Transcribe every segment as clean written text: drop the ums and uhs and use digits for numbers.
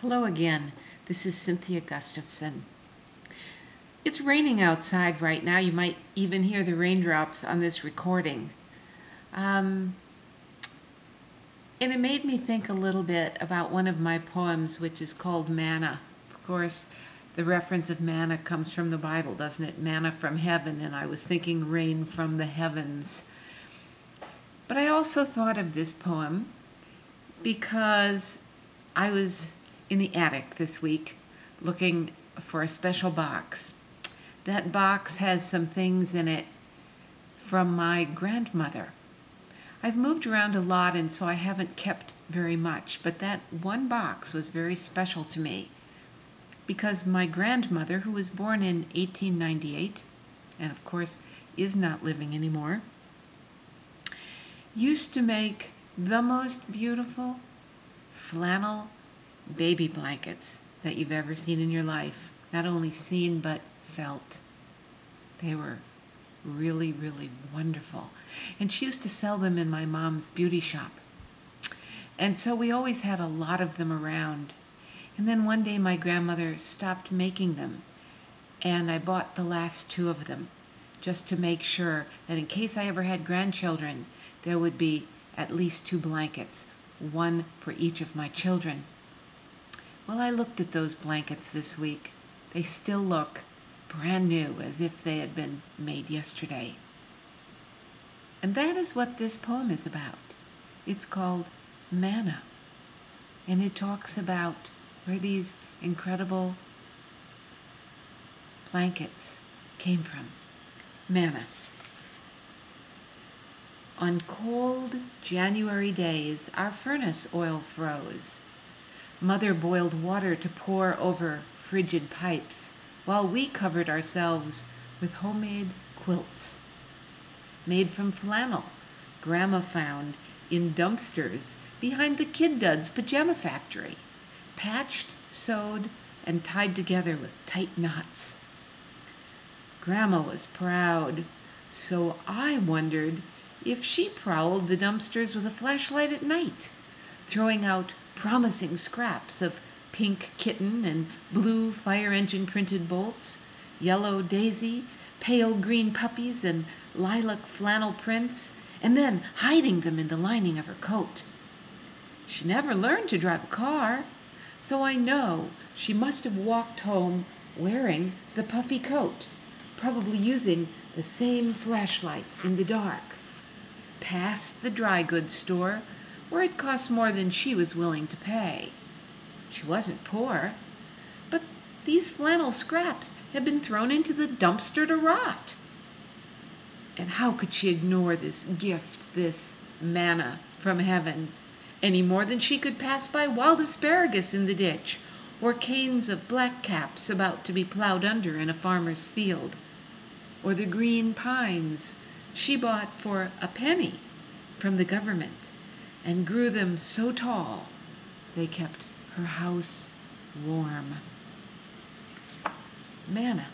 Hello again, this is Cynthia Gustavson. It's raining outside right now. You might even hear the raindrops on this recording. And it made me think a little bit about one of my poems, which is called Manna. Of course, the reference of manna comes from the Bible, doesn't it? Manna from heaven, and I was thinking rain from the heavens. But I also thought of this poem because I was in the attic this week looking for a special box. That box has some things in it from my grandmother. I've moved around a lot, and so I haven't kept very much, but that one box was very special to me because my grandmother, who was born in 1898 and of course is not living anymore, used to make the most beautiful flannel baby blankets that you've ever seen in your life. Not only seen, but felt. They were really, really wonderful. And she used to sell them in my mom's beauty shop. And so we always had a lot of them around. And then one day my grandmother stopped making them, and I bought the last two of them just to make sure that in case I ever had grandchildren, there would be at least two blankets, one for each of my children. Well, I looked at those blankets this week. They still look brand new, as if they had been made yesterday. And that is what this poem is about. It's called Manna, and it talks about where these incredible blankets came from. Manna. On cold January days, our furnace oil froze. Mother boiled water to pour over frigid pipes, while we covered ourselves with homemade quilts made from flannel Grandma found in dumpsters behind the Kid Duds pajama factory, patched, sewed, and tied together with tight knots. Grandma was proud, so I wondered if she prowled the dumpsters with a flashlight at night, throwing out promising scraps of pink kitten and blue fire engine printed bolts, yellow daisy, pale green puppies, and lilac flannel prints, and then hiding them in the lining of her coat. She never learned to drive a car, so I know she must have walked home wearing the puffy coat, probably using the same flashlight in the dark, past the dry goods store, where it cost more than she was willing to pay. She wasn't poor, but these flannel scraps had been thrown into the dumpster to rot. And how could she ignore this gift, this manna from heaven, any more than she could pass by wild asparagus in the ditch or canes of blackcaps about to be plowed under in a farmer's field, or the green pines she bought for a penny from the government and grew them so tall they kept her house warm. Manna.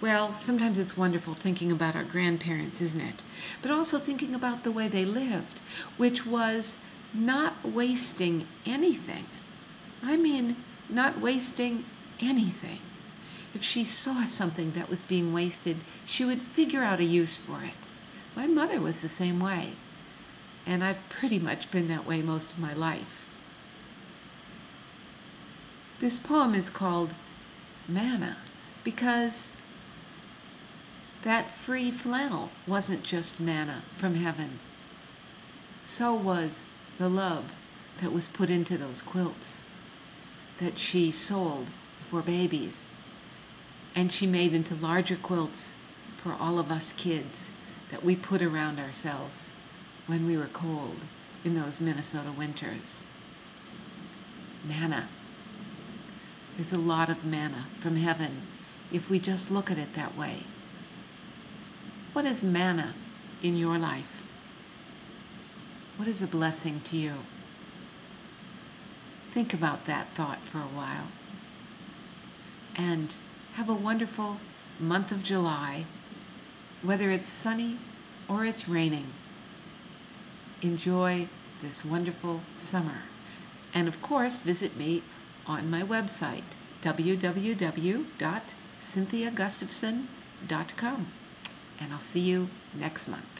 Well, sometimes it's wonderful thinking about our grandparents, isn't it? But also thinking about the way they lived, which was not wasting anything. I mean, not wasting anything. If she saw something that was being wasted, she would figure out a use for it. My mother was the same way, and I've pretty much been that way most of my life. This poem is called Manna because that free flannel wasn't just manna from heaven. So was the love that was put into those quilts that she sold for babies, and she made into larger quilts for all of us kids that we put around ourselves when we were cold in those Minnesota winters. Manna. There's a lot of manna from heaven if we just look at it that way. What is manna in your life? What is a blessing to you? Think about that thought for a while. And have a wonderful month of July, whether it's sunny or it's raining. Enjoy this wonderful summer. And of course, visit me on my website, www.cynthiagustafson.com. And I'll see you next month.